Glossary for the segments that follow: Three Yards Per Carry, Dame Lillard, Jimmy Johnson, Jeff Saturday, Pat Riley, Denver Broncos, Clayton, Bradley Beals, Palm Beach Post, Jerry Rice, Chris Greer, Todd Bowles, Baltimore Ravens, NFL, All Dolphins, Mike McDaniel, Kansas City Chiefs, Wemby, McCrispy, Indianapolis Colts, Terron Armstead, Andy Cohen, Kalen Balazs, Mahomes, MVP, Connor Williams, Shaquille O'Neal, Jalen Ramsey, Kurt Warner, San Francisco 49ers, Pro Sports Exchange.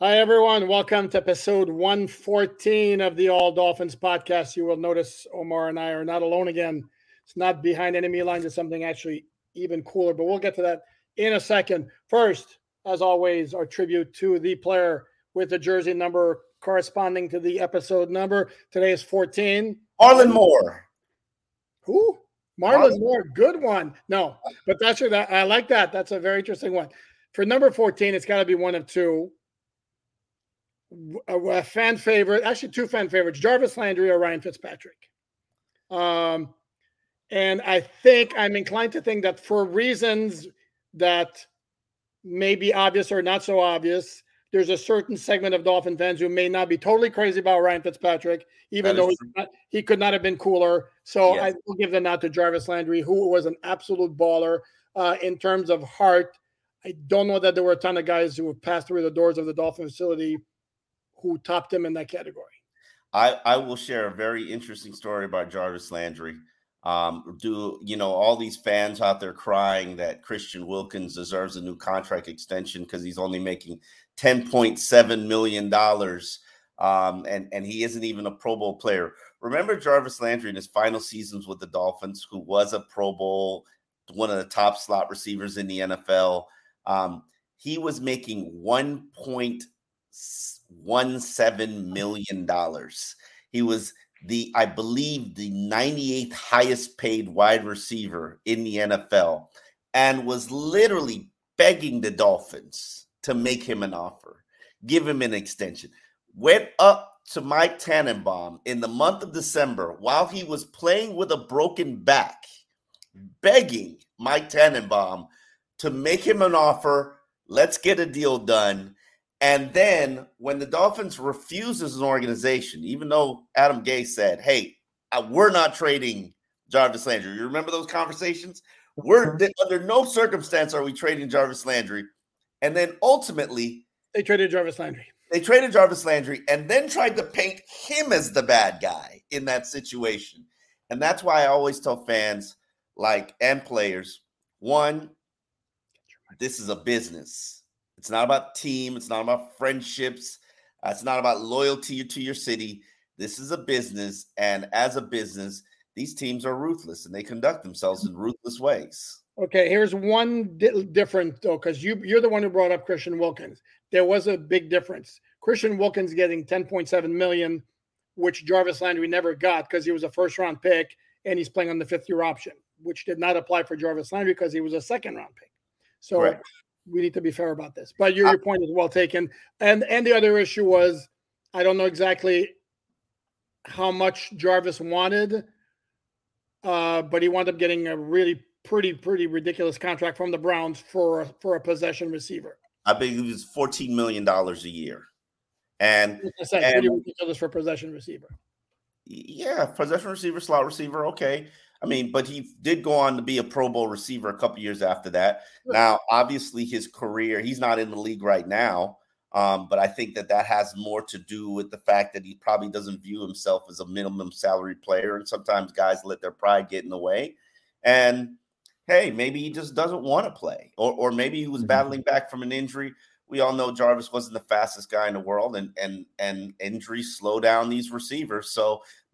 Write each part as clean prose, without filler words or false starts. Hi, everyone. Welcome to episode 114 of the All Dolphins podcast. You will notice Omar and I are not alone again. It's not behind enemy lines. It's something actually even cooler, but we'll get to that in a second. First, as always, our tribute to the player with the jersey number corresponding to the episode number. Today is 14. Marlon Moore. Who? Marlon Moore. Good one. No, but that's your, I like that. That's a very interesting one. For number 14, it's got to be one of two. A fan favorite, actually two fan favorites, Jarvis Landry or Ryan Fitzpatrick. And I think I'm inclined to think that for reasons that may be obvious or not so obvious, there's a certain segment of Dolphin fans who may not be totally crazy about Ryan Fitzpatrick, even though he could not have been cooler. So yes. I will give the nod to Jarvis Landry, who was an absolute baller in terms of heart. I don't know that there were a ton of guys who have passed through the doors of the Dolphin facility who topped him in that category. I will share a very interesting story about Jarvis Landry. All these fans out there crying that Christian Wilkins deserves a new contract extension because he's only making $10.7 million, and he isn't even a Pro Bowl player. Remember Jarvis Landry in his final seasons with the Dolphins, who was a Pro Bowl, one of the top slot receivers in the NFL. He was making $1.17 million. He was I believe the 98th highest paid wide receiver in the NFL, and was literally begging the Dolphins to make him an offer, give him an extension. Went up to Mike Tannenbaum in the month of December while he was playing with a broken back, begging Mike Tannenbaum to make him an offer. Let's get a deal done. And then when the Dolphins refused as an organization, even though Adam Gase said, hey, we're not trading Jarvis Landry. You remember those conversations? Under no circumstance are we trading Jarvis Landry. And then ultimately, they traded Jarvis Landry and then tried to paint him as the bad guy in that situation. And that's why I always tell fans and players, one, this is a business. It's not about team. It's not about friendships. It's not about loyalty to your city. This is a business. And as a business, these teams are ruthless and they conduct themselves in ruthless ways. Okay, here's one different, though, because you're the one who brought up Christian Wilkins. There was a big difference. Christian Wilkins getting $10.7 million, which Jarvis Landry never got because he was a first-round pick and he's playing on the fifth-year option, which did not apply for Jarvis Landry because he was a second-round pick. So. Correct. We need to be fair about this, but your point is well taken. And the other issue was, I don't know exactly how much Jarvis wanted, but he wound up getting a really pretty ridiculous contract from the Browns for a possession receiver. I believe it was $14 million a year. And pretty ridiculous for possession receiver. Yeah, possession receiver, slot receiver, okay. I mean, but he did go on to be a Pro Bowl receiver a couple years after that. Now, obviously, his career, he's not in the league right now, but I think that has more to do with the fact that he probably doesn't view himself as a minimum salary player, and sometimes guys let their pride get in the way. And, hey, maybe he just doesn't want to play, or maybe he was battling back from an injury. We all know Jarvis wasn't the fastest guy in the world, and injuries slow down these receivers.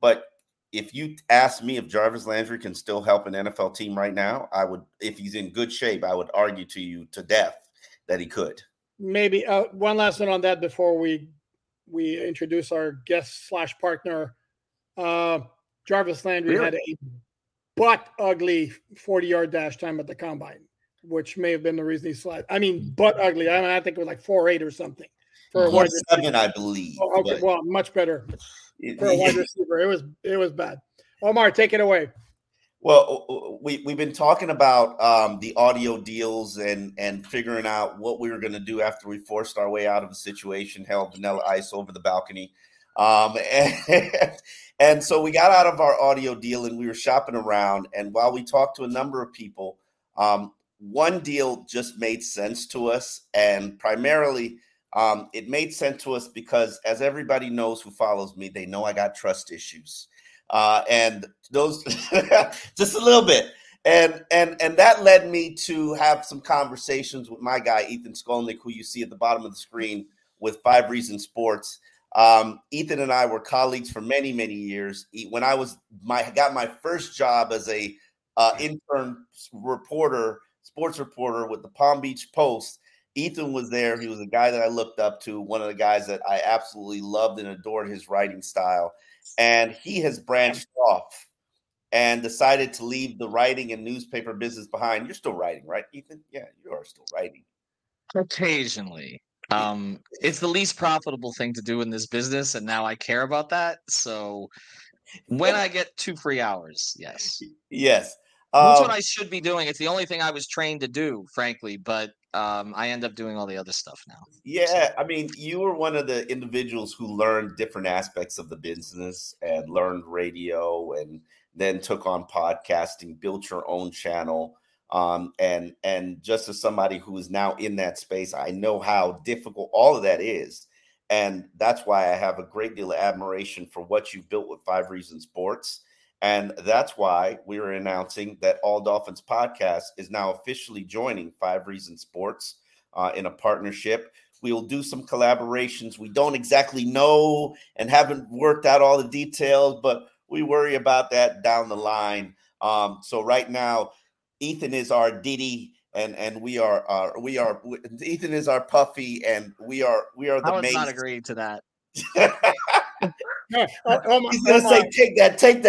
But if you ask me if Jarvis Landry can still help an NFL team right now, I would. If he's in good shape, I would argue to you to death that he could. Maybe one last thing on that before we introduce our guest / partner. Jarvis Landry had a butt-ugly 40-yard dash time at the Combine, which may have been the reason he slid. I mean, butt-ugly. I mean, I think it was 4.8 or something. 4.7, I believe. Oh, okay, well, much better. For a wide receiver, it was bad. Omar, take it away. Well, we've been talking about the audio deals and figuring out what we were going to do after we forced our way out of the situation, held vanilla ice over the balcony. And so we got out of our audio deal and we were shopping around. And while we talked to a number of people, one deal just made sense to us, and primarily – it made sense to us because, as everybody knows who follows me, they know I got trust issues, and those just a little bit, and that led me to have some conversations with my guy Ethan Skolnick, who you see at the bottom of the screen, with Five Reasons Sports. Ethan and I were colleagues for many, many years. When I was got my first job as a intern reporter, sports reporter with the Palm Beach Post, Ethan was there. He was a guy that I looked up to, one of the guys that I absolutely loved and adored his writing style. And he has branched off and decided to leave the writing and newspaper business behind. You're still writing, right, Ethan? Yeah, you are still writing. Occasionally. It's the least profitable thing to do in this business, and now I care about that. So when I get 2 free hours, yes. Yes. That's what I should be doing. It's the only thing I was trained to do, frankly, but I end up doing all the other stuff now. Yeah, I mean, you were one of the individuals who learned different aspects of the business and learned radio and then took on podcasting, built your own channel. And just as somebody who is now in that space, I know how difficult all of that is. And that's why I have a great deal of admiration for what you built with Five Reasons Sports. And that's why we are announcing that All Dolphins Podcast is now officially joining Five Reasons Sports in a partnership. We will do some collaborations. We don't exactly know and haven't worked out all the details, but we worry about that down the line. So right now, Ethan is our Diddy, and we are Ethan is our Puffy, and we are the. I would not agree to that. He's going to say, take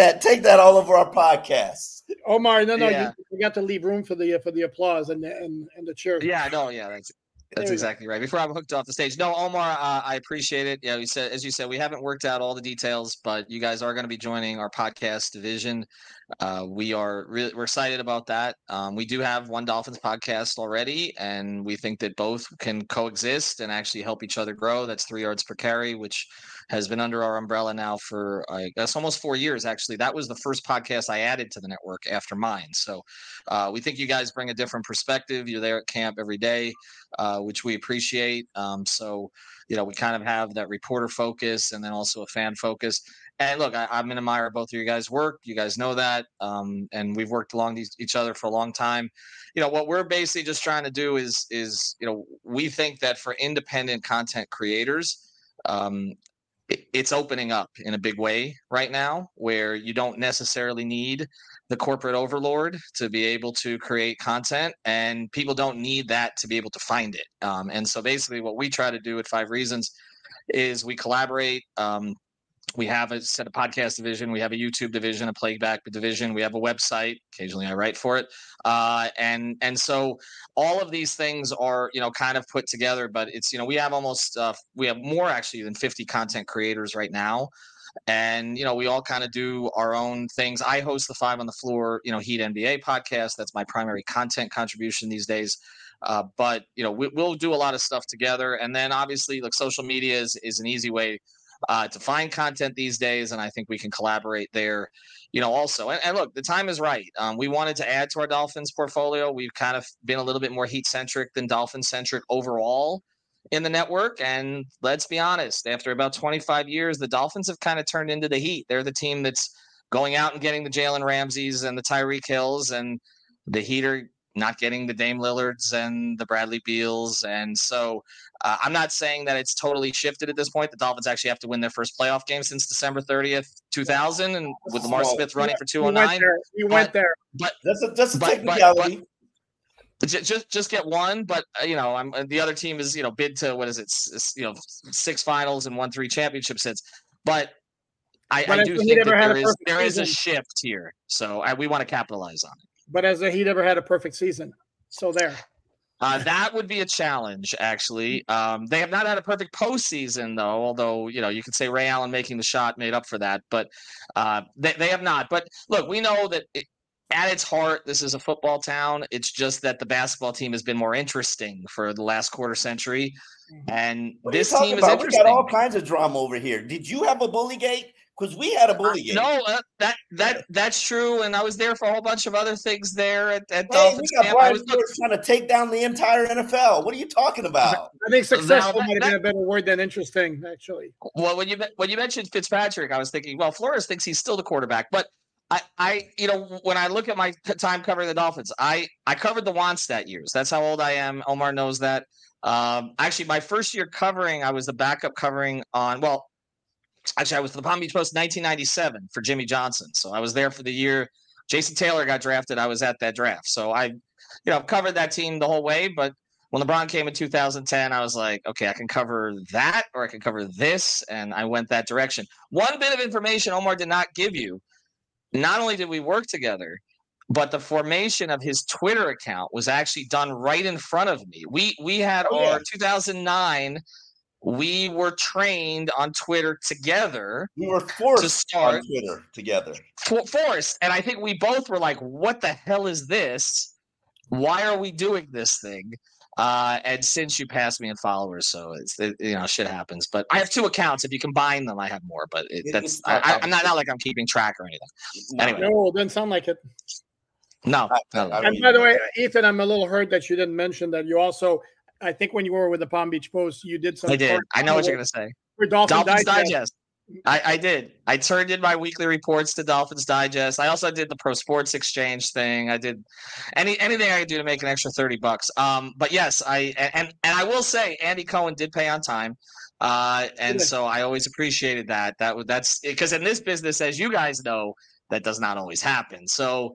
that all over our podcasts. Omar, no, yeah. You got to leave room for the applause and the cheer. Yeah, no, yeah, that's exactly right. Before I'm hooked off the stage. No, Omar, I appreciate it. Yeah, as you said, we haven't worked out all the details, but you guys are going to be joining our podcast division. We're excited about that. We do have One Dolphins Podcast already, and we think that both can coexist and actually help each other grow. That's 3 yards per carry, which has been under our umbrella now for that's almost 4 years, actually. That was the first podcast I added to the network after mine. So we think you guys bring a different perspective. You're there at camp every day, which we appreciate. So, you know, we kind of have that reporter focus and then also a fan focus. And look, I'm an admirer of both of you guys' work. You guys know that. And we've worked along each other for a long time. You know, what we're basically just trying to do is, you know, we think that for independent content creators, it's opening up in a big way right now where you don't necessarily need the corporate overlord to be able to create content, and people don't need that to be able to find it. And so basically what we try to do at Five Reasons is we collaborate. We have a set of podcast division. We have a YouTube division, a playback division. We have a website. Occasionally I write for it. And so all of these things are, you know, kind of put together, but it's, you know, we have more actually than 50 content creators right now. And, you know, we all kind of do our own things. I host the Five on the Floor, you know, Heat NBA podcast. That's my primary content contribution these days. But, you know, we'll do a lot of stuff together. And then obviously, like, social media is an easy way to find content these days, and I think we can collaborate there, you know, also. And look, the time is right. We wanted to add to our Dolphins portfolio. We've kind of been a little bit more Heat-centric than Dolphin-centric overall in the network. And let's be honest, after about 25 years, the Dolphins have kind of turned into the Heat. They're the team that's going out and getting the Jalen Ramseys and the Tyreek Hills, and the Heat are not getting the Dame Lillards and the Bradley Beals. And so I'm not saying that it's totally shifted at this point. The Dolphins actually have to win their first playoff game since December 30th, 2000, and with Lamar Smith running for 209. You went there. But that's a technicality. But just get one. But, you know, the other team is, you know, bid to, what is it, you know, 6 finals and won 3 championship sets. But I do think that there is a shift here. So we want to capitalize on it. But has the Heat ever had a perfect season? So there. That would be a challenge, actually. They have not had a perfect postseason, though, although, you know, you could say Ray Allen making the shot made up for that. But they have not. But, look, we know that at its heart, this is a football town. It's just that the basketball team has been more interesting for the last quarter century. And this team is interesting. We got all kinds of drama over here. Did you have a Bullygate? Because we had a bully game. No, that's true, and I was there for a whole bunch of other things there at Dolphins camp. Brian Flores trying to take down the entire NFL. What are you talking about? I think successful might have been a better word than interesting, actually. Well, when you mentioned Fitzpatrick, I was thinking, well, Flores thinks he's still the quarterback, but I when I look at my time covering the Dolphins, I covered the Wanstat years. That's how old I am. Omar knows that. Actually, my first year covering, I was the backup covering on, well, actually, I was the Palm Beach Post 1997 for Jimmy Johnson. So I was there for the year Jason Taylor got drafted. I was at that draft. So I've covered that team the whole way. But when LeBron came in 2010, I was like, okay, I can cover that or I can cover this. And I went that direction. One bit of information Omar did not give you. Not only did we work together, but the formation of his Twitter account was actually done right in front of me. We had our 2009, we were trained on Twitter together. We were forced to start on Twitter together. Forced. And I think we both were like, what the hell is this? Why are we doing this thing? And since you passed me in followers, so it's shit happens. But I have two accounts. If you combine them, I have more. But I'm not like I'm keeping track or anything. Anyway, no, it doesn't sound like it. No. And by the way, Ethan, I'm a little hurt that you didn't mention that you also, I think when you were with the Palm Beach Post, you did something. I did. I know what you're going to say. For Dolphins Digest. I did. I turned in my weekly reports to Dolphins Digest. I also did the Pro Sports Exchange thing. I did anything I could do to make an extra $30. But yes, I will say Andy Cohen did pay on time. And so I always appreciated that. That's because in this business, as you guys know, that does not always happen. So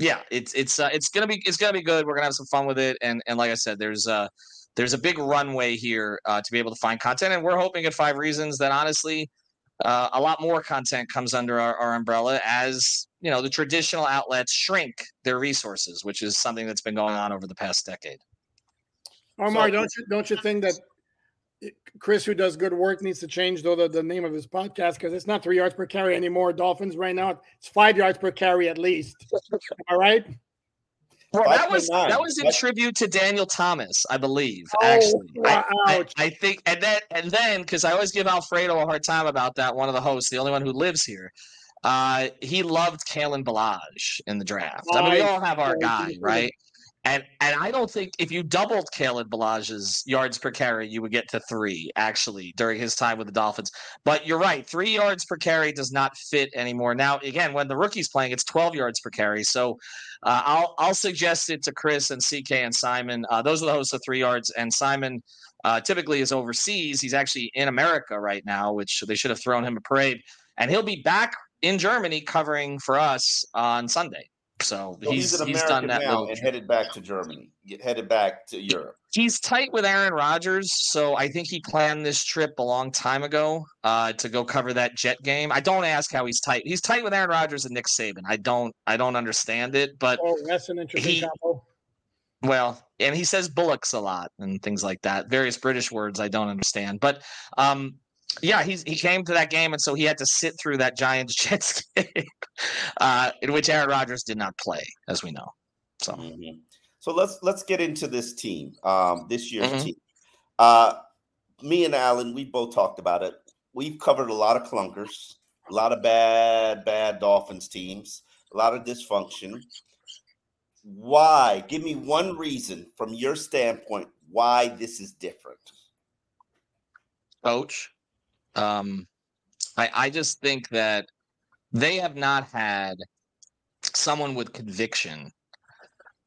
it's gonna be good. We're gonna have some fun with it. And like I said, there's a big runway here to be able to find content. And we're hoping at Five Reasons that honestly a lot more content comes under our umbrella as, the traditional outlets shrink their resources, which is something that's been going on over the past decade. Omar, so, don't you think that Chris, who does good work, needs to change though the name of his podcast? Because it's not 3 yards per carry anymore. Dolphins right now, it's 5 yards per carry at least. All right. Well, that was in tribute to Daniel Thomas, I believe. Actually, wow. I think, and then because I always give Alfredo a hard time about that. One of the hosts, the only one who lives here, he loved Kalen Balazs in the draft. I mean, we all have our guy, right? And I don't think if you doubled Kalen Balazs' yards per carry, you would get to 3 actually during his time with the Dolphins. But you're right, 3 yards per carry does not fit anymore. Now, again, when the rookie's playing, it's 12 yards per carry. So I'll suggest it to Chris and CK and Simon. Those are the hosts of 3 yards. And Simon typically is overseas. He's actually in America right now, which they should have thrown him a parade. And he'll be back in Germany covering for us on Sunday. So he's done that now and headed back to Germany, headed back to Europe. He's tight with Aaron Rodgers, so I think he planned this trip a long time ago to go cover that Jet game. I don't ask how he's tight. He's tight with Aaron Rodgers and Nick Saban. I don't understand it, but that's an interesting combo. Well, and he says bullocks a lot and things like that. Various British words I don't understand, but yeah, he came to that game, and so he had to sit through that Giants-Jets game in which Aaron Rodgers did not play, as we know. So, So let's get into this team, this year's team. Me and Alan, we both talked about it. We've covered a lot of clunkers, a lot of bad Dolphins teams, a lot of dysfunction. Why? Give me one reason from your standpoint why this is different. Coach. I just think that they have not had someone with conviction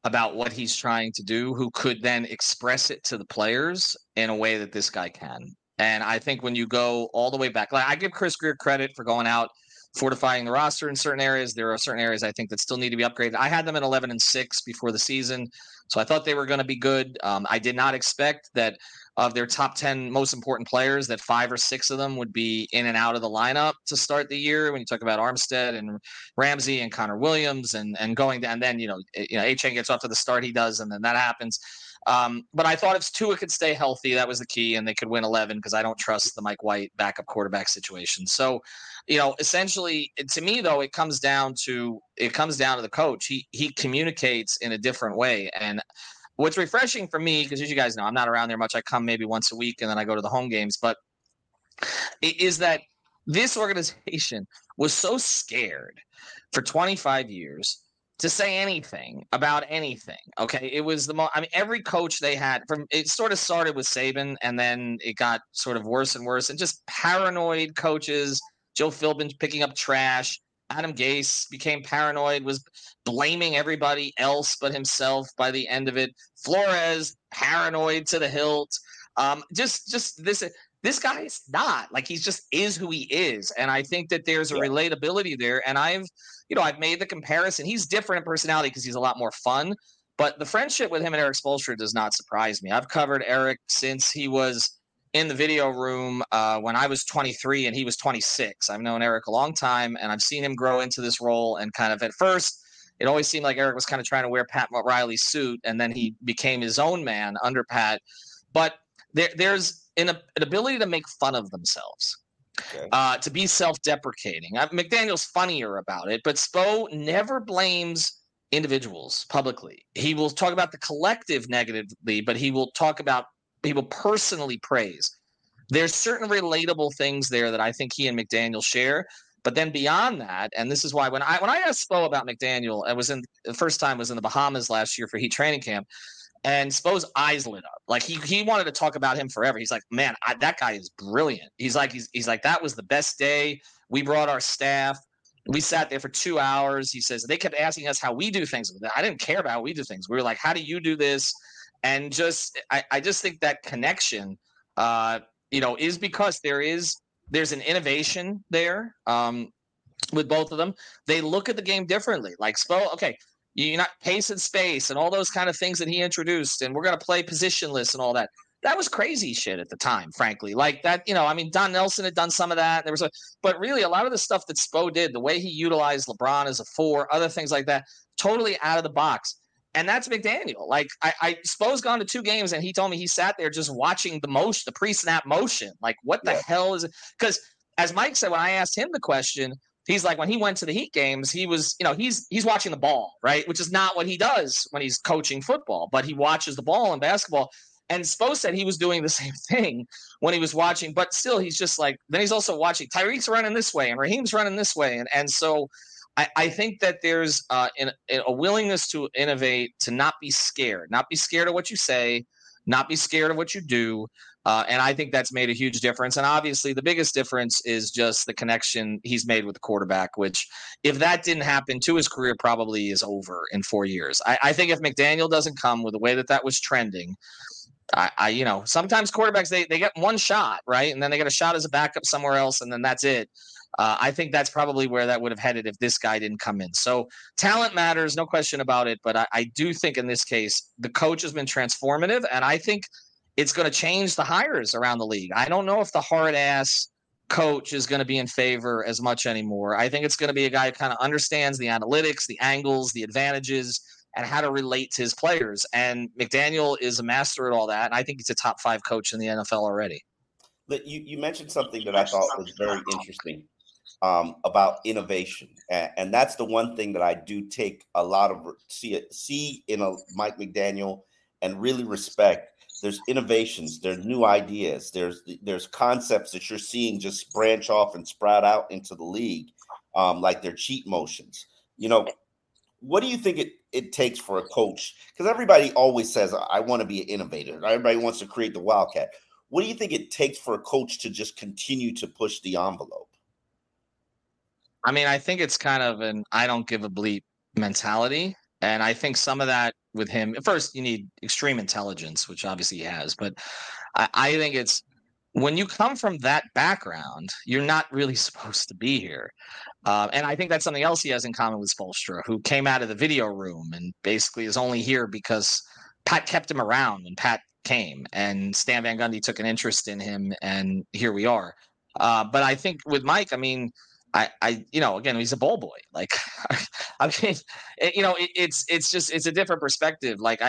about what he's trying to do who could then express it to the players in a way that this guy can. And I think when you go all the way back, like I give Chris Greer credit for going out, fortifying the roster in certain areas. There are certain areas I think that still need to be upgraded. I had them at 11-6 before the season, so I thought they were going to be good. I did not expect that of their top 10 most important players, that 5 or 6 of them would be in and out of the lineup to start the year. When you talk about Armstead and Ramsey and Connor Williams and going down, then, A-Chain gets off to the start he does, and then that happens. But I thought if Tua could stay healthy, that was the key, and they could win 11 because I don't trust the Mike White backup quarterback situation. So, essentially, to me, though, it comes down to the coach. He communicates in a different way. And what's refreshing for me, because as you guys know, I'm not around there much. I come maybe once a week, and then I go to the home games. But it is that this organization was so scared for 25 years to say anything about anything. Okay. It was every coach they had it sort of started with Saban, and then it got sort of worse and worse, and just paranoid coaches, Joe Philbin picking up trash, Adam Gase became paranoid, was blaming everybody else but himself by the end of it. Flores, paranoid to the hilt. This guy is not like, he's just is who he is. And I think that there's a relatability there. And I've made the comparison. He's different in personality because he's a lot more fun, but the friendship with him and Eric Spoelstra does not surprise me. I've covered Eric since he was in the video room when I was 23 and he was 26. I've known Eric a long time, and I've seen him grow into this role. And kind of at first, it always seemed like Eric was kind of trying to wear Pat Riley's suit, and then he became his own man under Pat. But there's an ability to make fun of themselves, to be self-deprecating. McDaniel's funnier about it, but Spo never blames individuals publicly. He will talk about the collective negatively, but he will personally praise. There's certain relatable things there that I think he and McDaniel share. But then beyond that, and this is why when I asked Spo about McDaniel, the first time was in the Bahamas last year for Heat training camp, and Spo's eyes lit up. Like he wanted to talk about him forever. He's like, man, that guy is brilliant. He's like, that was the best day. We brought our staff. We sat there for 2 hours. He says, they kept asking us how we do things. I didn't care about how we do things. We were like, how do you do this? And I just think that connection, is because there's an innovation there with both of them. They look at the game differently. Like Spo, okay, you're not pace and space and all those kind of things that he introduced, and we're going to play positionless and all that. That was crazy shit at the time, frankly. Like that, Don Nelson had done some of that. But really a lot of the stuff that Spo did, the way he utilized LeBron as a four, other things like that, totally out of the box. And that's McDaniel. Like Spo's gone to 2 games, and he told me he sat there just watching the pre-snap motion. Like, what the hell is it? Because as Mike said, when I asked him the question, he's like, when he went to the Heat games, he was, he's watching the ball, right? Which is not what he does when he's coaching football, but he watches the ball in basketball. And Spo said he was doing the same thing when he was watching, but still he's just like, then he's also watching Tyreek's running this way and Raheem's running this way. And so I think that there's a willingness to innovate, to not be scared of what you say, not be scared of what you do. And I think that's made a huge difference. And obviously the biggest difference is just the connection he's made with the quarterback, which if that didn't happen to his career probably is over in 4 years. I think if McDaniel doesn't come with the way that was trending, sometimes quarterbacks, they get one shot, right? And then they get a shot as a backup somewhere else. And then that's it. I think that's probably where that would have headed if this guy didn't come in. So talent matters, no question about it. But I do think in this case, the coach has been transformative, and I think it's going to change the hires around the league. I don't know if the hard-ass coach is going to be in favor as much anymore. I think it's going to be a guy who kind of understands the analytics, the angles, the advantages, and how to relate to his players. And McDaniel is a master at all that, and I think he's a top 5 coach in the NFL already. You mentioned something that I thought was very interesting. About innovation. And that's the one thing that I do take a lot of see in Mike McDaniel and really respect. There's innovations, there's new ideas, there's concepts that you're seeing just branch off and sprout out into the league, like their cheat motions. What do you think it takes for a coach? Because everybody always says, I want to be an innovator. Everybody wants to create the wildcat. What do you think it takes for a coach to just continue to push the envelope? I mean, I think it's kind of an I don't give a bleep mentality. And I think some of that with him, at first you need extreme intelligence, which obviously he has. But I think it's when you come from that background, you're not really supposed to be here. And I think that's something else he has in common with Spoelstra, who came out of the video room and basically is only here because Pat kept him around when Pat came. And Stan Van Gundy took an interest in him. And here we are. But I think with Mike, I mean, again, he's a ball boy. Like, I mean, it's just a different perspective. Like,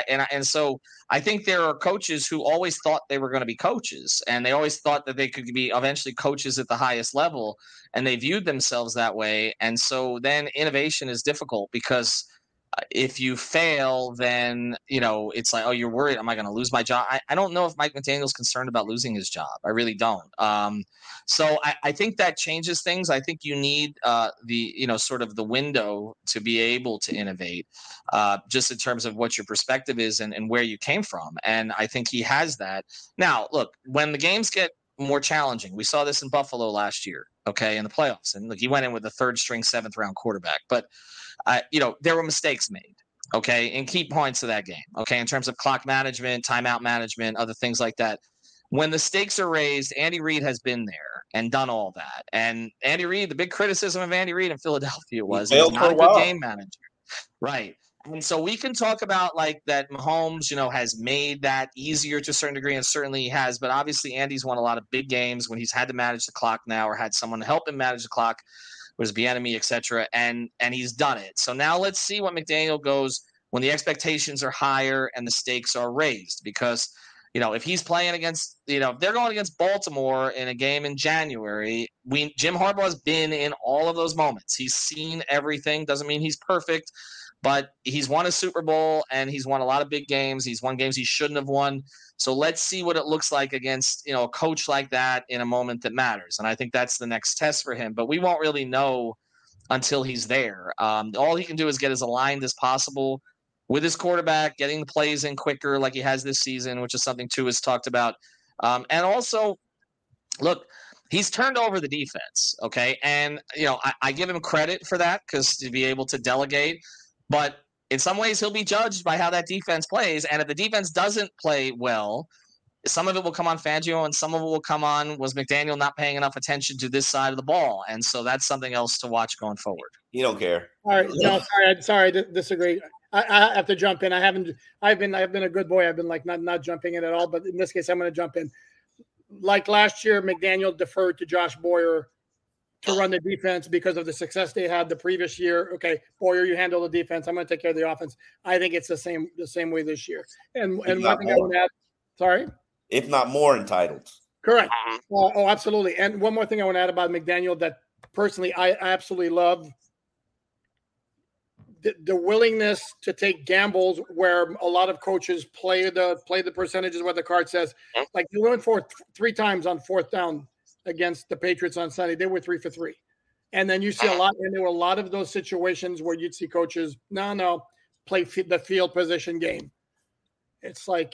so I think there are coaches who always thought they were going to be coaches, and they always thought that they could be eventually coaches at the highest level, and they viewed themselves that way. And so then innovation is difficult because if you fail, then, it's like, oh, you're worried. Am I going to lose my job? I don't know if Mike McDaniel's concerned about losing his job. I really don't. So I think that changes things. I think you need sort of the window to be able to innovate just in terms of what your perspective is and where you came from. And I think he has that. Now, look, when the games get more challenging. We saw this in Buffalo last year, okay, in the playoffs. And look, he went in with a third-string, seventh-round quarterback. But, you know, there were mistakes made, okay, in key points of that game, okay, in terms of clock management, timeout management, other things like that. When the stakes are raised, Andy Reid has been there and done all that. And Andy Reid, the big criticism of Andy Reid in Philadelphia was he was not a good game manager. Right. And so we can talk about like that Mahomes, you know, has made that easier to a certain degree, and certainly he has. But obviously Andy's won a lot of big games when he's had to manage the clock now, or had someone help him manage the clock, was Bieniemy, et cetera. And he's done it. So now let's see what McDaniel goes when the expectations are higher and the stakes are raised, because you know, if he's playing against, you know, if they're going against Baltimore in a game in January, Jim Harbaugh's been in all of those moments. He's seen everything. Doesn't mean he's perfect, but he's won a Super Bowl and he's won a lot of big games. He's won games he shouldn't have won. So let's see what it looks like against, you know, a coach like that in a moment that matters. And I think that's the next test for him, but we won't really know until he's there. All he can do is get as aligned as possible with his quarterback, getting the plays in quicker like he has this season, which is something Tua has talked about. And also, look, he's turned over the defense, okay? And, you know, I give him credit for that, because to be able to delegate. But in some ways, he'll be judged by how that defense plays. And if the defense doesn't play well, some of it will come on Fangio, and some of it will come on was McDaniel not paying enough attention to this side of the ball. And so that's something else to watch going forward. You don't care. All right. No, sorry. I disagree. I have to jump in. I've been a good boy. I've been like not jumping in at all, but in this case, I'm going to jump in. Like last year, McDaniel deferred to Josh Boyer to run the defense because of the success they had the previous year. Okay, Boyer, you handle the defense. I'm going to take care of the offense. I think it's the same way this year. And one thing I want to add, sorry, if not more entitled. Correct. Oh, absolutely. And one more thing I want to add about McDaniel that personally I absolutely love. The willingness to take gambles where a lot of coaches play the percentages where the card says, like you went for three times on fourth down against the Patriots on Sunday. They were 3 for 3. And then you see a lot, and there were a lot of those situations where you'd see coaches, no, play the field position game. It's like,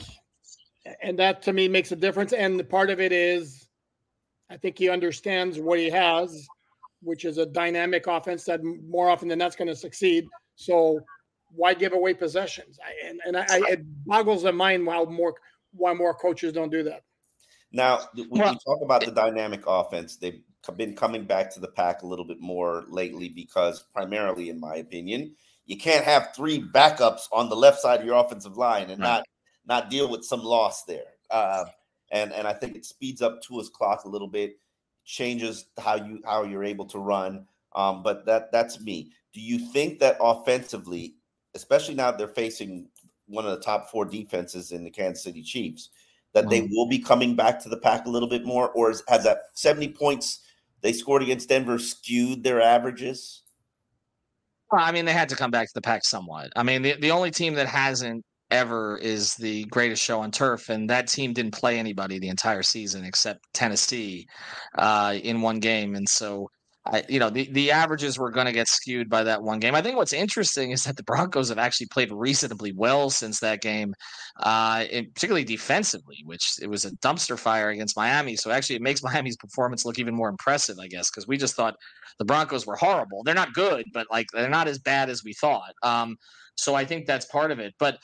and that to me makes a difference. And part of it is, I think he understands what he has, which is a dynamic offense that more often than that's going to succeed. So why give away possessions? It boggles the mind why more coaches don't do that. Now, when you talk about the dynamic offense, they've been coming back to the pack a little bit more lately because primarily, in my opinion, you can't have three backups on the left side of your offensive line and not deal with some loss there. And I think it speeds up Tua's clock a little bit, changes how you're able to run. But that's me. Do you think that offensively, especially now they're facing one of the top four defenses in the Kansas City Chiefs, that they will be coming back to the pack a little bit more? Or has that 70 points they scored against Denver skewed their averages? Well, I mean, they had to come back to the pack somewhat. I mean, the only team that hasn't ever is the Greatest Show on Turf, and that team didn't play anybody the entire season except Tennessee in one game. And so the averages were going to get skewed by that one game. I think what's interesting is that the Broncos have actually played reasonably well since that game, particularly defensively, which it was a dumpster fire against Miami. So actually it makes Miami's performance look even more impressive, I guess, because we just thought the Broncos were horrible. They're not good, but like they're not as bad as we thought. So I think that's part of it. But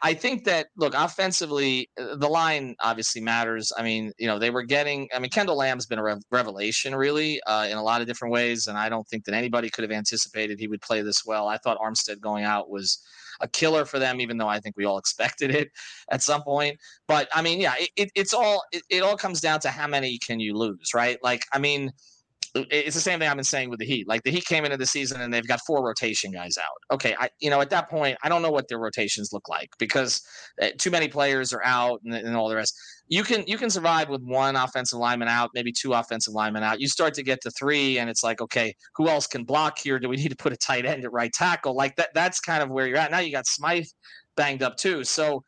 I think that, look, offensively, the line obviously matters. I mean, you know, they were getting – I mean, Kendall Lamb's been a revelation, really, in a lot of different ways, and I don't think that anybody could have anticipated he would play this well. I thought Armstead going out was a killer for them, even though I think we all expected it at some point. But, I mean, yeah, it all comes down to how many can you lose, right? Like, I mean – it's the same thing I've been saying with the Heat. Like the Heat came into the season and they've got 4 rotation guys out. Okay, at that point, I don't know what their rotations look like because too many players are out and all the rest. You can survive with 1 offensive lineman out, maybe 2 offensive linemen out. You start to get to 3, and it's like, okay, who else can block here? Do we need to put a tight end at right tackle? Like that's kind of where you're at. Now you got Smythe banged up too, so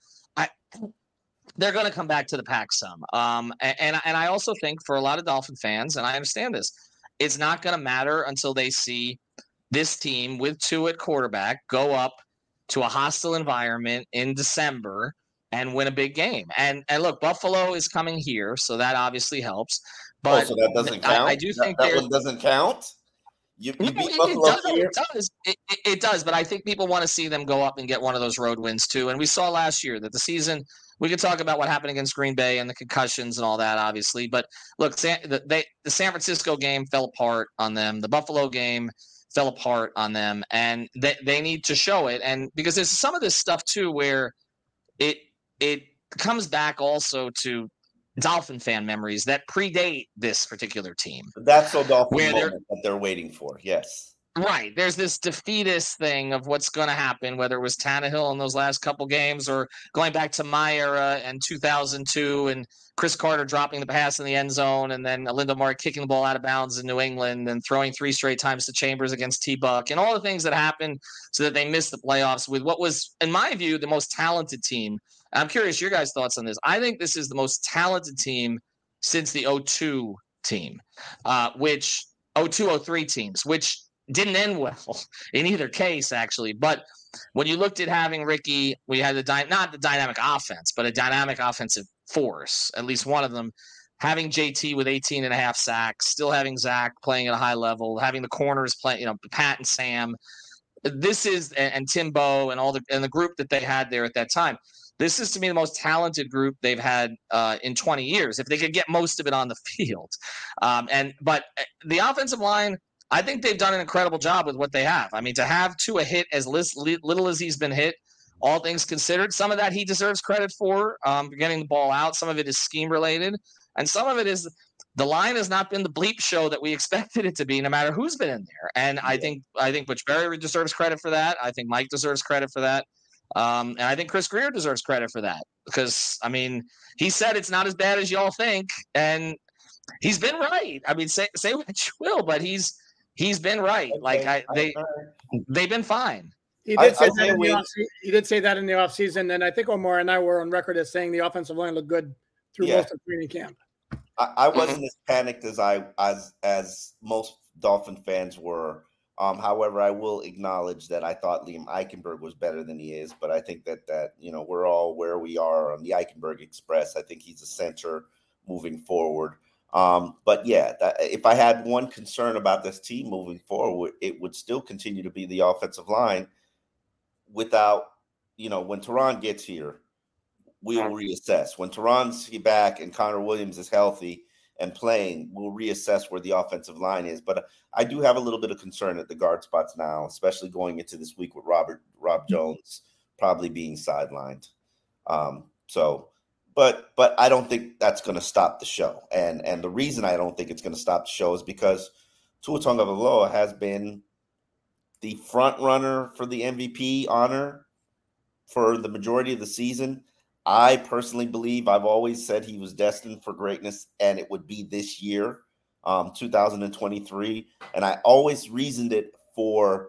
they're going to come back to the pack some. And I also think for a lot of Dolphin fans, and I understand this, it's not going to matter until they see this team with Tua at quarterback go up to a hostile environment in December and win a big game. And look, Buffalo is coming here, so that obviously helps. But so that doesn't count? I do think that one doesn't count? You beat Buffalo here? It does, but I think people want to see them go up and get one of those road wins too. And we saw last year that the season – we could talk about what happened against Green Bay and the concussions and all that, obviously. But look, the San Francisco game fell apart on them. The Buffalo game fell apart on them, and they need to show it. And because there's some of this stuff too, where it comes back also to Dolphin fan memories that predate this particular team. That's the Dolphin moment that they're waiting for. Yes. Right. There's this defeatist thing of what's going to happen, whether it was Tannehill in those last couple games or going back to my era and 2002 and Chris Carter dropping the pass in the end zone and then Alendo Moore kicking the ball out of bounds in New England and throwing three straight times to Chambers against T-Buck and all the things that happened so that they missed the playoffs with what was, in my view, the most talented team. I'm curious your guys' thoughts on this. I think this is the most talented team since the 02 team, 02-03 teams, which didn't end well in either case, actually. But when you looked at having Ricky, we had not the dynamic offense, but a dynamic offensive force, at least one of them. Having JT with 18 and a half sacks, still having Zach playing at a high level, having the corners play, Pat and Sam. This is and Timbo and all the group that they had there at that time. This is, to me, the most talented group they've had in 20 years, if they could get most of it on the field. But the offensive line, I think they've done an incredible job with what they have. I mean, to have Tua hit as little as he's been hit, all things considered, some of that he deserves credit for getting the ball out. Some of it is scheme related. And some of it is the line has not been the bleep show that we expected it to be, no matter who's been in there. And I think Butch Berry deserves credit for that. I think Mike deserves credit for that. And I think Chris Greer deserves credit for that because, I mean, he said it's not as bad as y'all think. And he's been right. I mean, say what you will, but He's been right. Okay. Like they've been fine. He did say that in the offseason, and I think Omar and I were on record as saying the offensive line looked good through most of training camp. I wasn't as panicked as most Dolphin fans were. However, I will acknowledge that I thought Liam Eichenberg was better than he is, but I think that we're all where we are on the Eichenberg Express. I think he's a center moving forward. If I had one concern about this team moving forward, it would still continue to be the offensive line. Without, when Terron gets here, we'll reassess. When Terron's back and Connor Williams is healthy and playing, we'll reassess where the offensive line is. But I do have a little bit of concern at the guard spots now, especially going into this week with Rob Jones probably being sidelined. But I don't think that's going to stop the show. And the reason I don't think it's going to stop the show is because Tua Tagovailoa has been the front runner for the MVP honor for the majority of the season. I personally believe I've always said he was destined for greatness, and it would be this year, 2023. And I always reasoned it for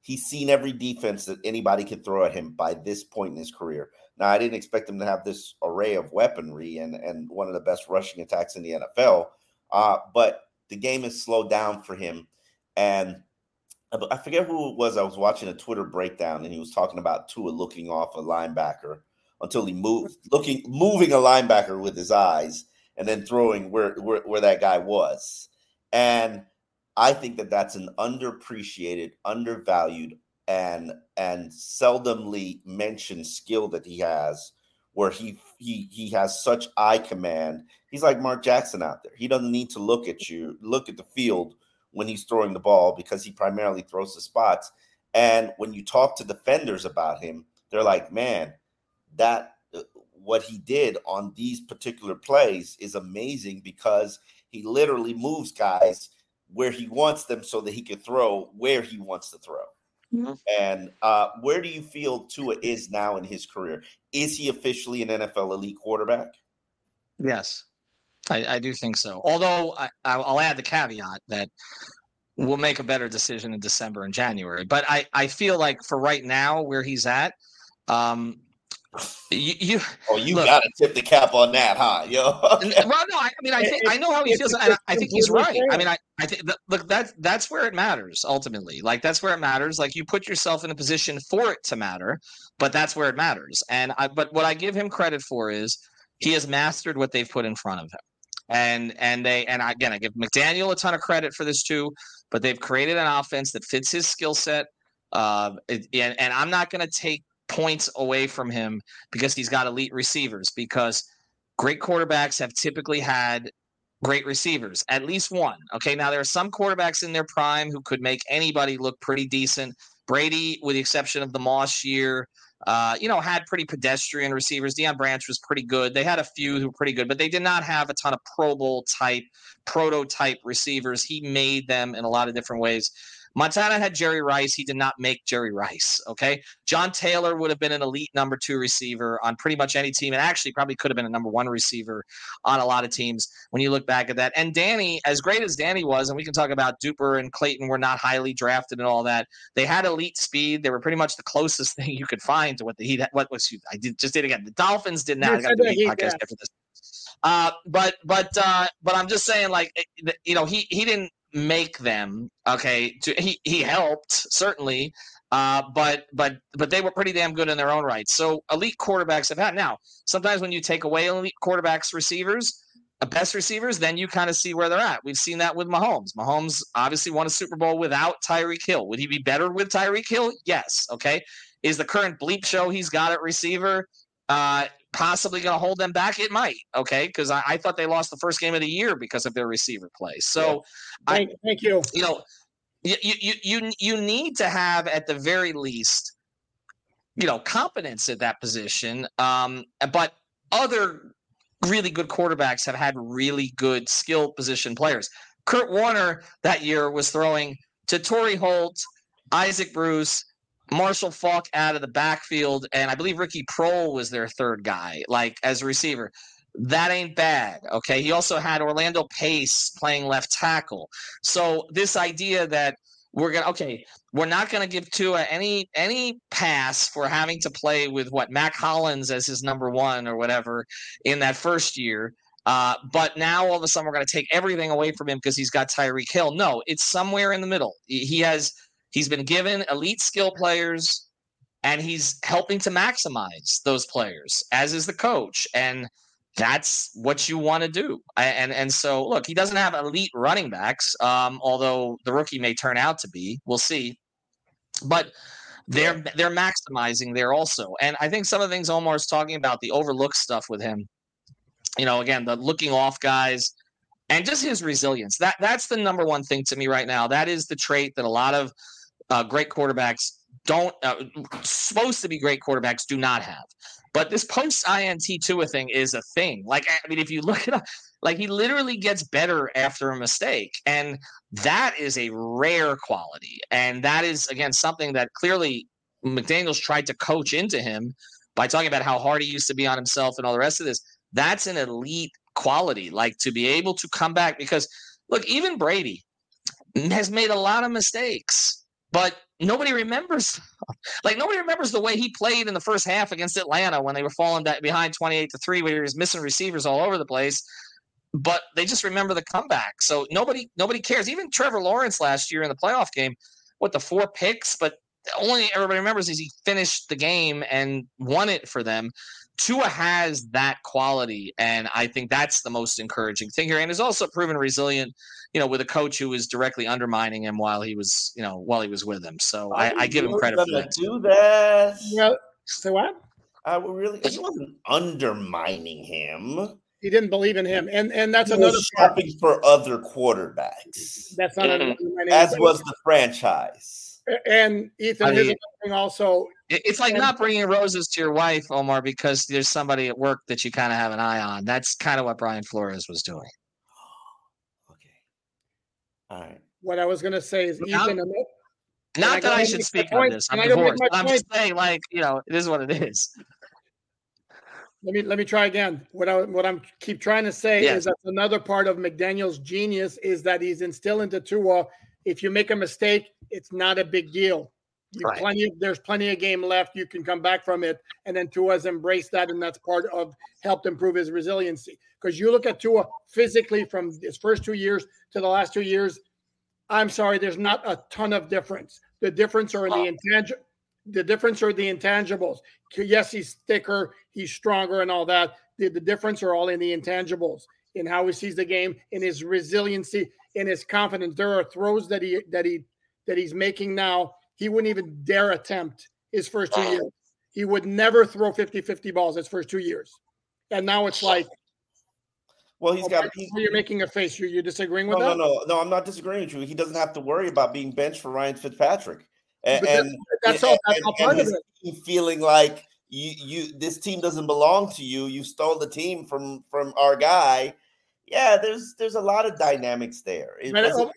he's seen every defense that anybody could throw at him by this point in his career. Now, I didn't expect him to have this array of weaponry and one of the best rushing attacks in the NFL, but the game has slowed down for him. And I forget who it was. I was watching a Twitter breakdown, and he was talking about Tua looking off a linebacker until he moving a linebacker with his eyes and then throwing where that guy was. And I think that that's an underappreciated, undervalued, and seldomly mentioned skill that he has, where he has such eye command. He's like Mark Jackson out there. He doesn't need to look at the field when he's throwing the ball because he primarily throws the spots. And when you talk to defenders about him, they're like, man, that what he did on these particular plays is amazing because he literally moves guys where he wants them so that he can throw where he wants to throw. And where do you feel Tua is now in his career? Is he officially an NFL elite quarterback? Yes, I do think so. Although I'll add the caveat that we'll make a better decision in December and January. But I feel like for right now where he's at, You got to tip the cap on that, huh? Yo. Well, no, I mean, I know how he feels, and I think he's right. I mean, I think look, that's where it matters ultimately. Like that's where it matters. Like you put yourself in a position for it to matter, but that's where it matters. And but what I give him credit for is he has mastered what they've put in front of him. And again, I give McDaniel a ton of credit for this too, but they've created an offense that fits his skill set. And I'm not going to take points away from him because he's got elite receivers, because great quarterbacks have typically had great receivers, at least one. Okay. Now there are some quarterbacks in their prime who could make anybody look pretty decent. Brady, with the exception of the Moss year, had pretty pedestrian receivers. Deion Branch was pretty good. They had a few who were pretty good, but they did not have a ton of Pro Bowl type, prototype receivers. He made them in a lot of different ways. Montana had Jerry Rice. He did not make Jerry Rice, okay? John Taylor would have been an elite number 2 receiver on pretty much any team, and actually probably could have been a number 1 receiver on a lot of teams when you look back at that. And Danny, as great as Danny was, and we can talk about Duper and Clayton were not highly drafted and all that, they had elite speed. They were pretty much the closest thing you could find to what the Heat had. The Dolphins did not. Yes, I got to do a podcast after this. But I'm just saying, like, you know, he didn't make them, okay? He helped, certainly, but they were pretty damn good in their own right. So elite quarterbacks have had. Now, sometimes when you take away elite quarterbacks receivers, then you kind of see where they're at. We've seen that with Mahomes. Mahomes obviously won a Super Bowl without Tyreek Hill. Would he be better with Tyreek Hill? Yes, okay? Is the current bleep show he's got at receiver possibly going to hold them back? It might, okay, because I thought they lost the first game of the year because of their receiver play. So, yeah. Thank you. You know, you need to have at the very least, you know, competence at that position. But other really good quarterbacks have had really good skill position players. Kurt Warner that year was throwing to Torrey Holt, Isaac Bruce, Marshall Faulk out of the backfield, and I believe Ricky Prohl was their third guy, like, as a receiver. That ain't bad, okay? He also had Orlando Pace playing left tackle. So this idea that we're not going to give Tua any pass for having to play with, Mac Hollins as his number 1 or whatever in that first year, but now all of a sudden we're going to take everything away from him because he's got Tyreek Hill. No, it's somewhere in the middle. He's been given elite skill players, and he's helping to maximize those players, as is the coach. And that's what you want to do. And so, look, he doesn't have elite running backs, although the rookie may turn out to be. We'll see. But they're maximizing there also. And I think some of the things Omar's talking about, the overlooked stuff with him, you know, again, the looking off guys and just his resilience. That's the number one thing to me right now. That is the trait that a lot of great quarterbacks do not have. But this post INT Tua thing is a thing. Like, I mean, if you look it up, like, he literally gets better after a mistake, and that is a rare quality. And that is, again, something that clearly McDaniel's tried to coach into him by talking about how hard he used to be on himself and all the rest of this. That's an elite quality, like, to be able to come back, because look, even Brady has made a lot of mistakes. But nobody remembers the way he played in the first half against Atlanta when they were falling behind 28-3, where he was missing receivers all over the place. But they just remember the comeback. So nobody cares. Even Trevor Lawrence last year in the playoff game, 4 picks, but only everybody remembers is he finished the game and won it for them. Tua has that quality, and I think that's the most encouraging thing here. And is also proven resilient, you know, with a coach who was directly undermining him while he was with him. So I give him credit for that. Do that? Yeah. So what? He wasn't undermining him. He didn't believe in him, and that's another shopping for other quarterbacks. That's not undermining. As was the franchise. And Ethan, his thing also. It's like not bringing roses to your wife, Omar, because there's somebody at work that you kind of have an eye on. That's kind of what Brian Flores was doing. Okay. All right. What I was going to say is, Ethan. Not that I should speak on this. I'm divorced. I'm just saying, like, you know, it is what it is. Let me try again. What I'm keep trying to say is that another part of McDaniel's genius is that he's instilled into Tua, if you make a mistake, it's not a big deal. Right. There's plenty of game left. You can come back from it. And then Tua's embraced that, and that's part of helped improve his resiliency. Because you look at Tua physically from his first 2 years to the last 2 years, I'm sorry, there's not a ton of difference. The difference are in the intangibles. Yes, he's thicker, he's stronger and all that. The difference are all in the intangibles, in how he sees the game, in his resiliency, in his confidence. There are throws that he's making now he wouldn't even dare attempt his first 2 years. He would never throw 50-50 balls his first 2 years. And now it's like, well, you're making a face. You're disagreeing with that? No, I'm not disagreeing with you. He doesn't have to worry about being benched for Ryan Fitzpatrick. And that's all part of it. Feeling like this team doesn't belong to you. You stole the team from our guy. Yeah, there's a lot of dynamics there.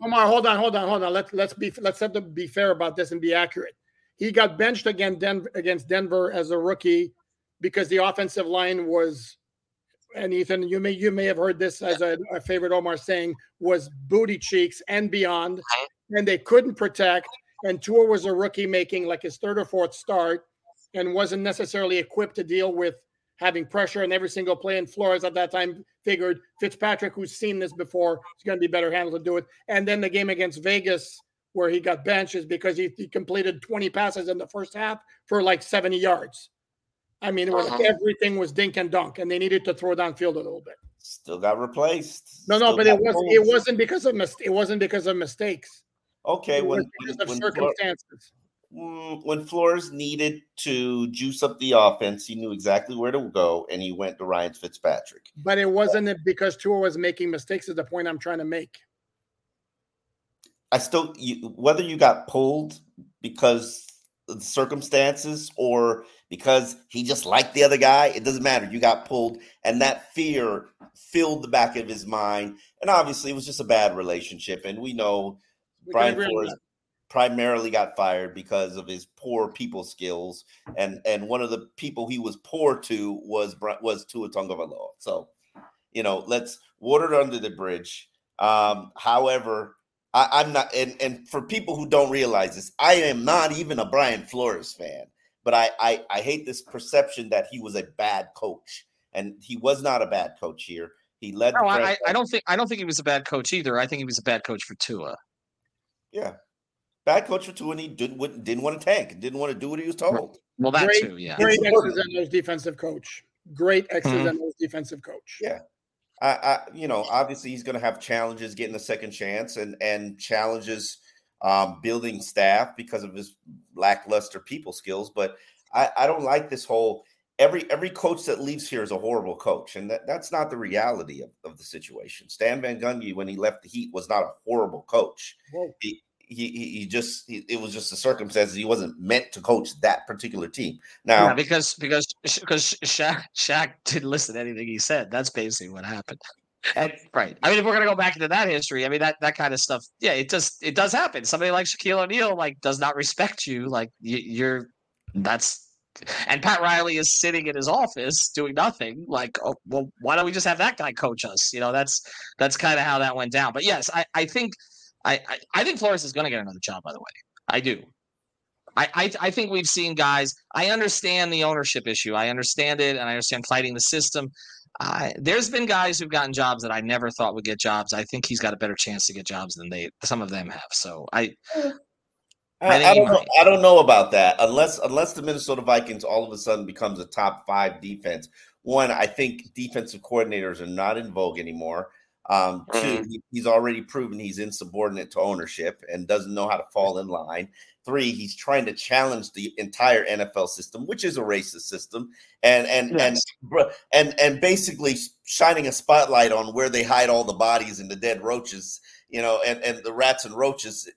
Omar, hold on. Let's have to be fair about this and be accurate. He got benched against Denver as a rookie because the offensive line was, and Ethan, you may have heard this as a favorite Omar saying, was booty cheeks and beyond, and they couldn't protect. And Tua was a rookie making like his third or fourth start, and wasn't necessarily equipped to deal with having pressure on every single play, and Flores at that time figured Fitzpatrick, who's seen this before, is going to be better handled to do it. And then the game against Vegas, where he got benched, is because he completed 20 passes in the first half for like 70 yards. I mean, it was everything was dink and dunk, and they needed to throw downfield a little bit. Still got replaced. It wasn't because of mistakes. Okay, because of circumstances. When Flores needed to juice up the offense, he knew exactly where to go, and he went to Ryan Fitzpatrick. But it wasn't because Tua was making mistakes is the point I'm trying to make. Whether you got pulled because of the circumstances or because he just liked the other guy, it doesn't matter. You got pulled, and that fear filled the back of his mind. And obviously, it was just a bad relationship, and we know Brian Flores primarily got fired because of his poor people skills, and one of the people he was poor to was Tua Tagovailoa. So, let's water it under the bridge. However, I'm not, and for people who don't realize this, I am not even a Brian Flores fan, but I hate this perception that he was a bad coach, and he was not a bad coach here. He led. No, I don't think he was a bad coach either. I think he was a bad coach for Tua. Yeah. Bad coach for two, and he didn't want to tank, didn't want to do what he was told. Well, that great, too, yeah. Great X's and O's defensive coach. Yeah. I obviously he's going to have challenges getting a second chance and challenges building staff because of his lackluster people skills. But I don't like this whole every coach that leaves here is a horrible coach, and that's not the reality of the situation. Stan Van Gundy, when he left the Heat, was not a horrible coach. Whoa. He it was just the circumstances. He wasn't meant to coach that particular team. Now, yeah, because Shaq didn't listen to anything he said. That's basically what happened. And, right. I mean, if we're gonna go back into that history, I mean that kind of stuff. Yeah, it does happen. Somebody like Shaquille O'Neal does not respect you. And Pat Riley is sitting in his office doing nothing. Why don't we just have that guy coach us? That's kind of how that went down. But yes, I think Flores is going to get another job, by the way. I do. I think we've seen guys – I understand the ownership issue. I understand it, and I understand fighting the system. There's been guys who've gotten jobs that I never thought would get jobs. I think he's got a better chance to get jobs than some of them have. So I don't know about that unless the Minnesota Vikings all of a sudden becomes a top five defense. One, I think defensive coordinators are not in vogue anymore. Two, he's already proven he's insubordinate to ownership and doesn't know how to fall in line. Three, he's trying to challenge the entire NFL system, which is a racist system, and basically shining a spotlight on where they hide all the bodies and the dead roaches, and the rats and roaches.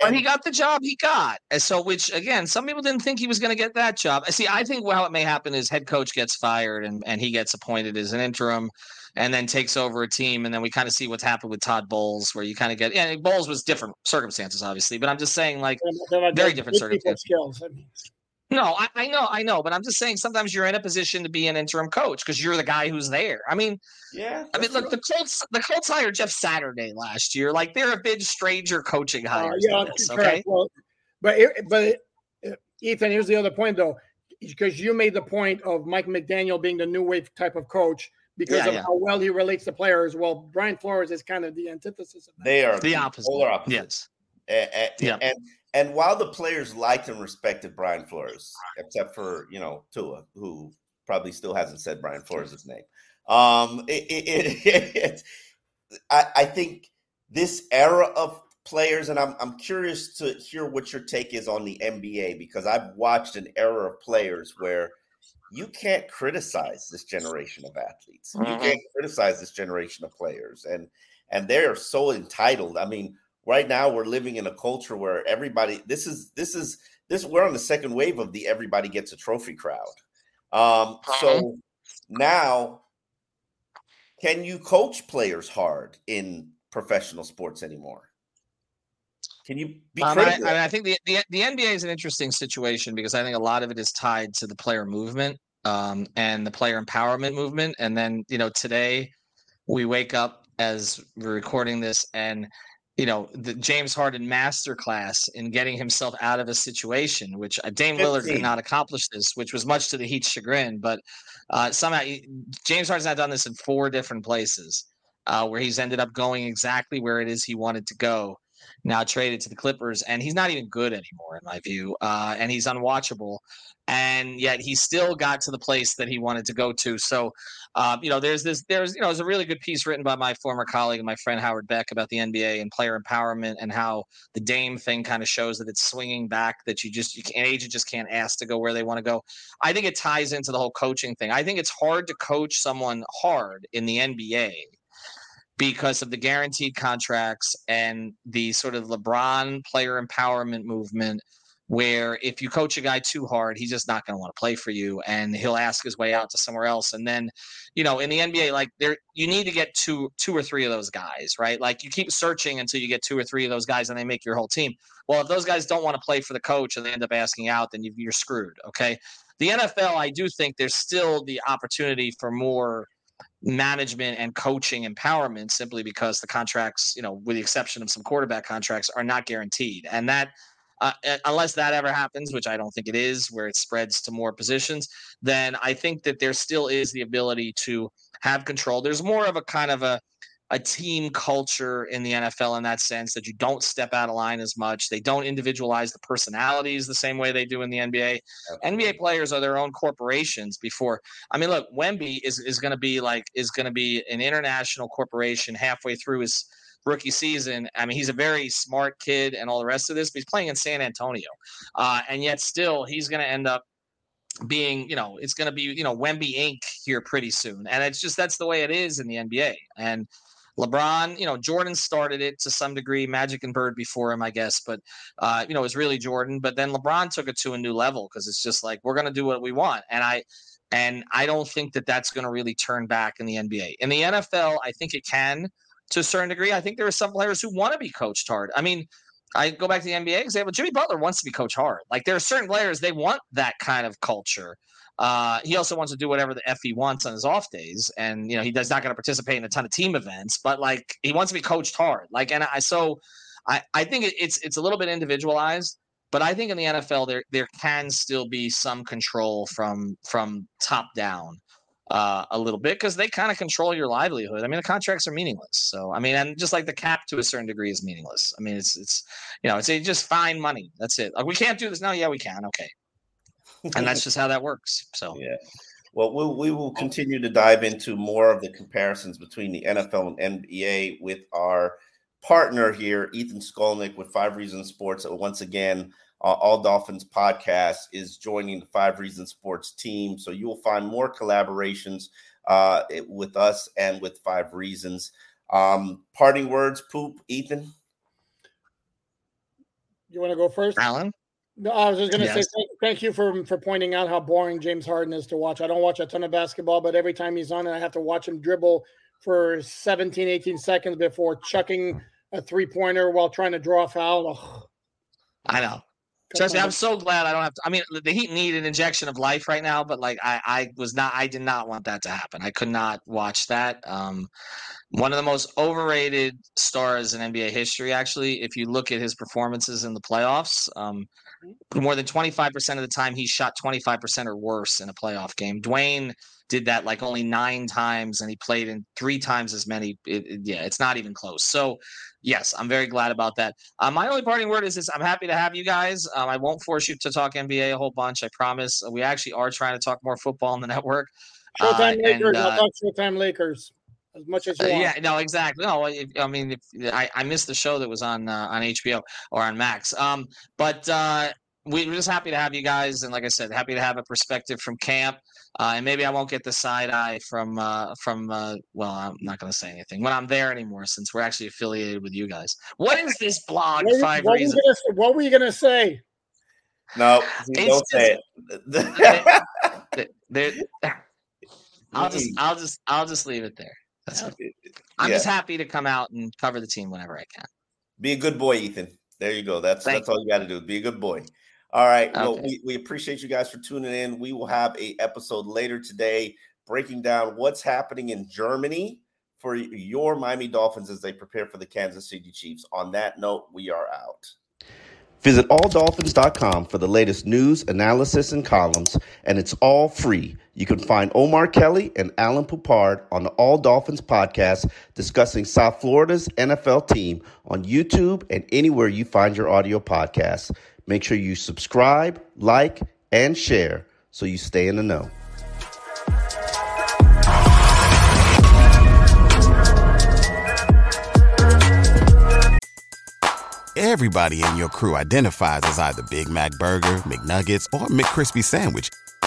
But he got the job he got. And so, which again, some people didn't think he was going to get that job. See, I think how it may happen is head coach gets fired and he gets appointed as an interim, and then takes over a team, and then we kind of see what's happened with Todd Bowles, where you kind of get – and Bowles was different circumstances, obviously, but I'm just saying, very different circumstances. No, I know, but I'm just saying sometimes you're in a position to be an interim coach because you're the guy who's there. Look, the Colts hired Jeff Saturday last year. They're a big stranger coaching hire. Well, but Ethan, here's the other point, though, because you made the point of Mike McDaniel being the new wave type of coach because of how well he relates to players. Well, Brian Flores is kind of the antithesis of that. They are the opposite. Polar opposites. Yes. And while the players liked and respected Brian Flores, except for, you know, Tua, who probably still hasn't said Brian Flores' name, I think this era of players, and I'm curious to hear what your take is on the NBA, because I've watched an era of players where you can't criticize this generation of athletes. You can't criticize this generation of players, and they are so entitled. I mean, right now we're living in a culture where everybody, this is we're on the second wave of the everybody gets a trophy crowd. So now, can you coach players hard in professional sports anymore? Can you be critical? I think the NBA is an interesting situation because I think a lot of it is tied to the player movement and the player empowerment movement. And then, you know, today we wake up as we're recording this and, you know, the James Harden masterclass in getting himself out of a situation, which Dame Lillard did not accomplish this, which was much to the Heat's chagrin. But somehow James Harden's not done this in four different places where he's ended up going exactly where it is he wanted to go. Now traded to the Clippers, and he's not even good anymore in my view, and he's unwatchable, and yet he still got to the place that he wanted to go to. So, you know, there's a really good piece written by my former colleague and my friend Howard Beck about the NBA and player empowerment and how the Dame thing kind of shows that it's swinging back, that an agent just can't ask to go where they want to go. I think it ties into the whole coaching thing. I think it's hard to coach someone hard in the NBA because of the guaranteed contracts and the sort of LeBron player empowerment movement, where if you coach a guy too hard, he's just not going to want to play for you and he'll ask his way out to somewhere else. And then, you know, in the NBA, like you need to get two or three of those guys, right? Like you keep searching until you get two or three of those guys and they make your whole team. Well, if those guys don't want to play for the coach and they end up asking out, then you're screwed. Okay. The NFL, I do think there's still the opportunity for more management and coaching empowerment, simply because the contracts, you know, with the exception of some quarterback contracts, are not guaranteed. And that unless that ever happens, which I don't think it is, where it spreads to more positions, then I think that there still is the ability to have control. There's more of a kind of a team culture in the NFL in that sense, that you don't step out of line as much. They don't individualize the personalities the same way they do in the NBA. Okay. NBA players are their own corporations before. I mean, look, Wemby is going to be an international corporation halfway through his rookie season. I mean, he's a very smart kid and all the rest of this, but he's playing in San Antonio. And yet still he's going to end up being, you know, it's going to be, you know, Wemby Inc. here pretty soon. And it's just, that's the way it is in the NBA. And LeBron, you know, Jordan started it to some degree, Magic and Bird before him, I guess, but, you know, it was really Jordan. But then LeBron took it to a new level because it's just like, we're going to do what we want. And I don't think that that's going to really turn back in the NBA. In the NFL, I think it can to a certain degree. I think there are some players who want to be coached hard. I mean, I go back to the NBA example. Jimmy Butler wants to be coached hard. Like there are certain players, they want that kind of culture. He also wants to do whatever the F he wants on his off days. And, you know, he's not going to participate in a ton of team events, but like he wants to be coached hard. Like, and I think it's a little bit individualized, but I think in the NFL there can still be some control from top down a little bit, because they kind of control your livelihood. I mean, the contracts are meaningless. So, I mean, and just like the cap to a certain degree is meaningless. I mean, it's just fine money. That's it. Like, we can't do this. No, yeah, we can. Okay. And that's just how that works. So, yeah. Well, we will continue to dive into more of the comparisons between the NFL and NBA with our partner here, Ethan Skolnick with Five Reasons Sports. Once again, All Dolphins podcast is joining the Five Reasons Sports team. So you will find more collaborations with us and with Five Reasons. Parting words, Poop, Ethan. You want to go first, Alan? No, I was just going to say thank you for pointing out how boring James Harden is to watch. I don't watch a ton of basketball, but every time he's on it, I have to watch him dribble for 17, 18 seconds before chucking a three-pointer while trying to draw a foul. Oh. I know. Trust me, I'm so glad I don't have to. I mean, the Heat need an injection of life right now, but like I did not want that to happen. I could not watch that. One of the most overrated stars in NBA history, actually, if you look at his performances in the playoffs, more than 25% of the time he shot 25% or worse in a playoff game. Dwayne did that like only 9 times, and he played in 3 times as many. It's not even close. So, yes, I'm very glad about that. My only parting word is this. I'm happy to have you guys. I won't force you to talk NBA a whole bunch, I promise. We actually are trying to talk more football on the network. I'll talk Showtime Lakers as much as you want. Yeah, no, exactly. No, I missed the show that was on HBO or on Max. We're just happy to have you guys, and like I said, happy to have a perspective from camp. And maybe I won't get the side eye from I'm not going to say anything when I'm there anymore, since we're actually affiliated with you guys. What is this blog? Five Reasons. What were you going to say? No, don't say it. I'll just leave it there. That's all. I'm just happy to come out and cover the team whenever I can. Be a good boy, Ethan. There you go. That's all you got to do. Be a good boy. All right. Okay. Well, we appreciate you guys for tuning in. We will have an episode later today breaking down what's happening in Germany for your Miami Dolphins as they prepare for the Kansas City Chiefs. On that note, we are out. Visit alldolphins.com for the latest news, analysis, and columns, and it's all free. You can find Omar Kelly and Alain Poupart on the All Dolphins podcast discussing South Florida's NFL team on YouTube and anywhere you find your audio podcasts. Make sure you subscribe, like, and share so you stay in the know. Everybody in your crew identifies as either Big Mac Burger, McNuggets, or McCrispy Sandwich.